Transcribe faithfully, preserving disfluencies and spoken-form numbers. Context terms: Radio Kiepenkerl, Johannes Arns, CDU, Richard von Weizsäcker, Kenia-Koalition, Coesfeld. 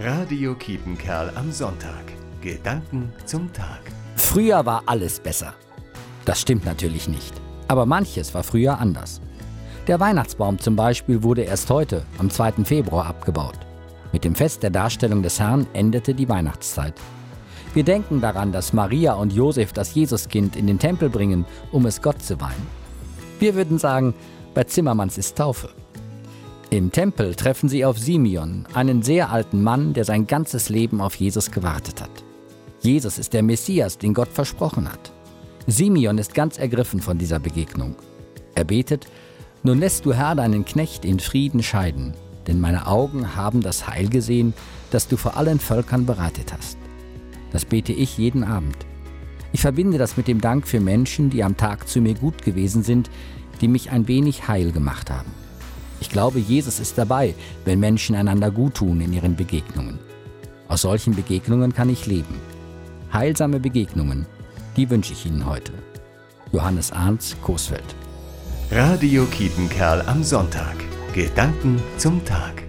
Radio Kiepenkerl am Sonntag. Gedanken zum Tag. Früher war alles besser. Das stimmt natürlich nicht. Aber manches war früher anders. Der Weihnachtsbaum zum Beispiel wurde erst heute, am zweiten Februar, abgebaut. Mit dem Fest der Darstellung des Herrn endete die Weihnachtszeit. Wir denken daran, dass Maria und Josef das Jesuskind in den Tempel bringen, um es Gott zu weihen. Wir würden sagen, bei Zimmermanns ist Taufe. Im Tempel treffen sie auf Simeon, einen sehr alten Mann, der sein ganzes Leben auf Jesus gewartet hat. Jesus ist der Messias, den Gott versprochen hat. Simeon ist ganz ergriffen von dieser Begegnung. Er betet: Nun lässt du, Herr, deinen Knecht in Frieden scheiden, denn meine Augen haben das Heil gesehen, das du vor allen Völkern bereitet hast. Das bete ich jeden Abend. Ich verbinde das mit dem Dank für Menschen, die am Tag zu mir gut gewesen sind, die mich ein wenig heil gemacht haben. Ich glaube, Jesus ist dabei, wenn Menschen einander gut tun in ihren Begegnungen. Aus solchen Begegnungen kann ich leben. Heilsame Begegnungen, die wünsche ich Ihnen heute. Johannes Arns, Coesfeld. Radio Kiepenkerl am Sonntag. Gedanken zum Tag.